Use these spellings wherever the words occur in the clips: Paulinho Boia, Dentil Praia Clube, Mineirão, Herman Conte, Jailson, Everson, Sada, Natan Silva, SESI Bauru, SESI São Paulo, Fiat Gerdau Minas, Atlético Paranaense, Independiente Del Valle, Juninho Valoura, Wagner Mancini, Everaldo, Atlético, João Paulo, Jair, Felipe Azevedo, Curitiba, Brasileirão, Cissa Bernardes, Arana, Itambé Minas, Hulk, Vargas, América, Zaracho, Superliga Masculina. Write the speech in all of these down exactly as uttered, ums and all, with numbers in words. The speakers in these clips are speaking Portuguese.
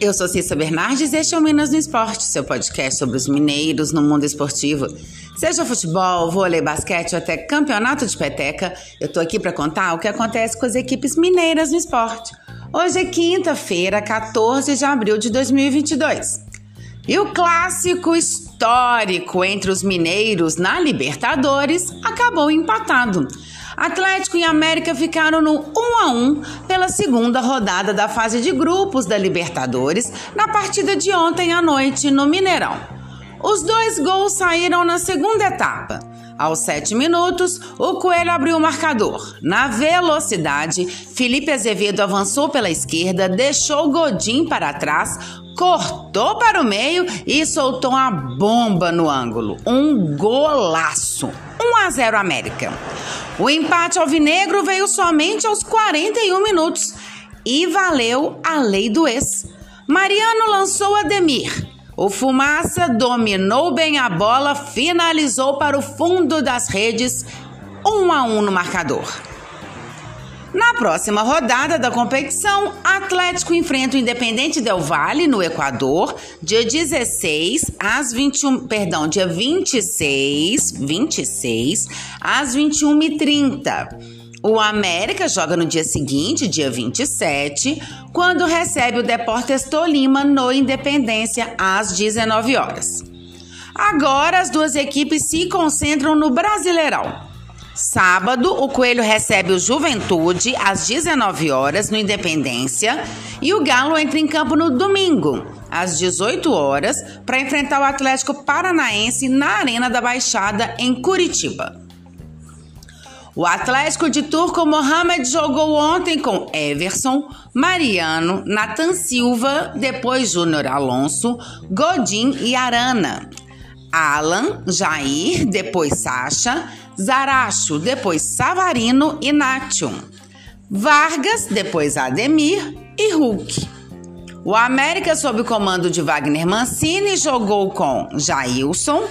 Eu sou Cissa Bernardes e este é o Minas no Esporte, seu podcast sobre os mineiros no mundo esportivo. Seja futebol, vôlei, basquete ou até campeonato de peteca, eu tô aqui para contar o que acontece com as equipes mineiras no esporte. Hoje é quinta-feira, quatorze de abril de dois mil e vinte e dois. E o clássico histórico entre os mineiros na Libertadores acabou empatado. Atlético e América ficaram no um a um pela segunda rodada da fase de grupos da Libertadores na partida de ontem à noite no Mineirão. Os dois gols saíram na segunda etapa. Aos sete minutos, o Coelho abriu o marcador. Na velocidade, Felipe Azevedo avançou pela esquerda, deixou Godin para trás, cortou para o meio e soltou uma bomba no ângulo. Um golaço. um a zero América. O empate alvinegro veio somente aos quarenta e um minutos e valeu a lei do ex. Mariano lançou Ademir. O Fumaça dominou bem a bola, finalizou para o fundo das redes, um a um no marcador. Na próxima rodada da competição, Atlético enfrenta o Independiente Del Valle, no Equador, dia dezesseis às vinte e uma, perdão, dia vinte e seis, vinte e seis às vinte e uma e trinta. O América joga no dia seguinte, dia vinte e sete, quando recebe o Deportes Tolima no Independência às dezenove horas. Agora as duas equipes se concentram no Brasileirão. Sábado, o Coelho recebe o Juventude às dezenove horas no Independência e o Galo entra em campo no domingo, às dezoito horas, para enfrentar o Atlético Paranaense na Arena da Baixada, em Curitiba. O Atlético de Turco Mohamed jogou ontem com Everson, Mariano, Natan Silva, depois Júnior Alonso, Godin e Arana. Alan, Jair, depois Sacha, Zaracho, depois Savarino e Nacho. Vargas, depois Ademir e Hulk. O América, sob o comando de Wagner Mancini, jogou com Jailson,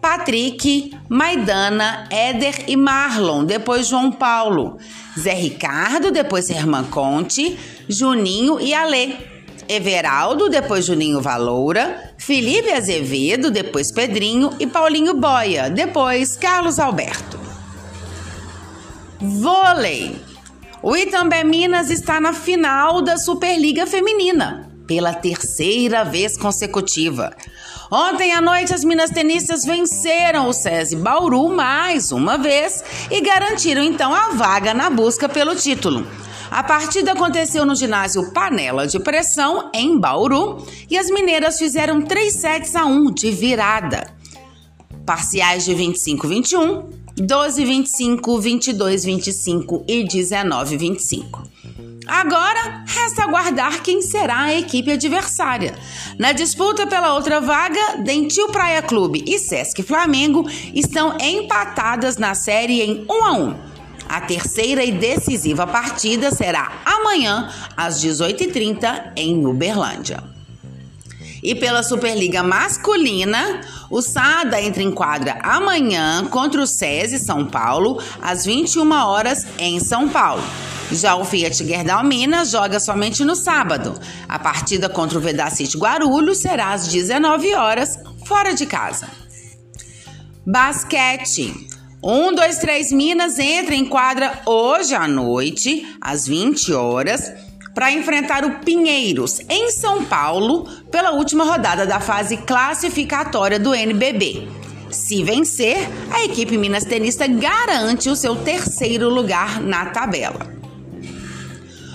Patrick, Maidana, Éder e Marlon, depois João Paulo, Zé Ricardo, depois Herman Conte, Juninho e Alê, Everaldo, depois Juninho Valoura, Felipe Azevedo, depois Pedrinho e Paulinho Boia, depois Carlos Alberto. Vôlei. O Itambé Minas está na final da Superliga Feminina, pela terceira vez consecutiva. Ontem à noite, as minas tenistas venceram o SESI Bauru mais uma vez e garantiram então a vaga na busca pelo título. A partida aconteceu no ginásio Panela de Pressão, em Bauru, e as mineiras fizeram três sets a um de virada. Parciais de vinte e cinco a vinte e um, doze a vinte e cinco, vinte e dois a vinte e cinco e dezenove a vinte e cinco. Agora, resta aguardar quem será a equipe adversária. Na disputa pela outra vaga, Dentil Praia Clube e Sesc Flamengo estão empatadas na série em um a um. A terceira e decisiva partida será amanhã, às dezoito e trinta, em Uberlândia. E pela Superliga Masculina, o Sada entra em quadra amanhã contra o SESI São Paulo, às vinte e uma horas, em São Paulo. Já o Fiat Gerdau Minas joga somente no sábado. A partida contra o Vedacity Guarulhos será às dezenove horas, fora de casa. Basquete. um, dois, três Minas entra em quadra hoje à noite, às vinte horas, para enfrentar o Pinheiros, em São Paulo, pela última rodada da fase classificatória do N B B. Se vencer, a equipe minas tenista garante o seu terceiro lugar na tabela.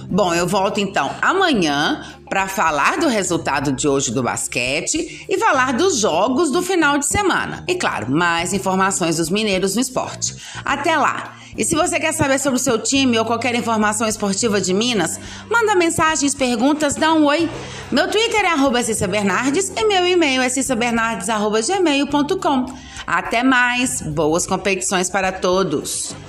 Bom, eu volto então amanhã para falar do resultado de hoje do basquete e falar dos jogos do final de semana. E claro, mais informações dos mineiros no esporte. Até lá! E se você quer saber sobre o seu time ou qualquer informação esportiva de Minas, manda mensagens, perguntas, dá um oi. Meu Twitter é arroba Cissa Bernardes e meu e-mail é cissabernardes arroba gmail ponto com. Até mais! Boas competições para todos!